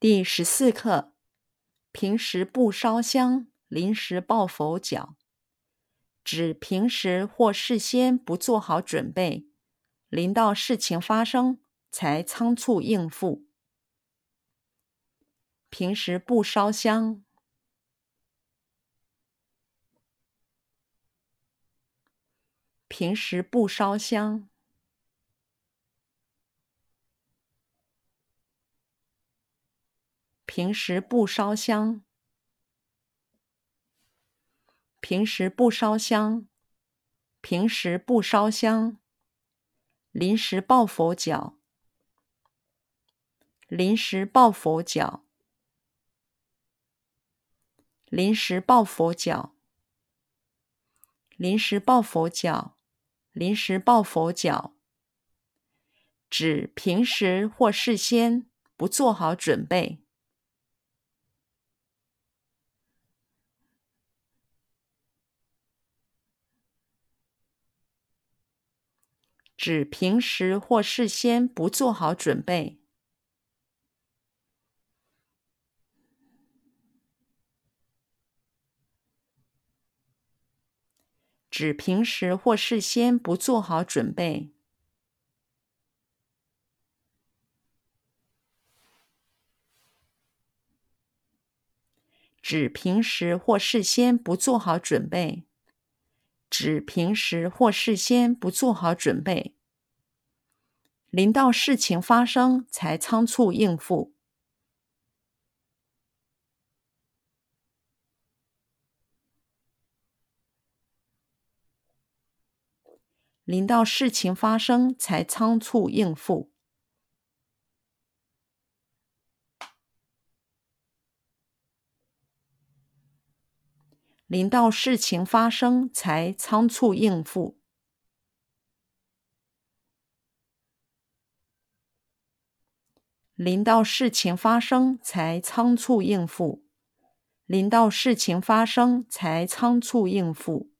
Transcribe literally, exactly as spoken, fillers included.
第十四课，平时不烧香，临时抱佛脚，指平时或事先不做好准备，临到事情发生才仓促应付。平时不烧香。平时不烧香。平时不烧香。平时不烧香。平时不烧香。临时抱佛脚。临时抱佛脚。临时抱佛脚。临时抱佛脚。临时抱佛脚。指平时或事先不做好准备。指平时或事先不做好准备。指平时或事先不做好准备。指平时或事先不做好准备。指平时或事先不做好准备，临到事情发生才仓促应付。临到事情发生才仓促应付。临到事情发生才仓促应付。临到事情发生才仓促应付。临到事情发生才仓促应付。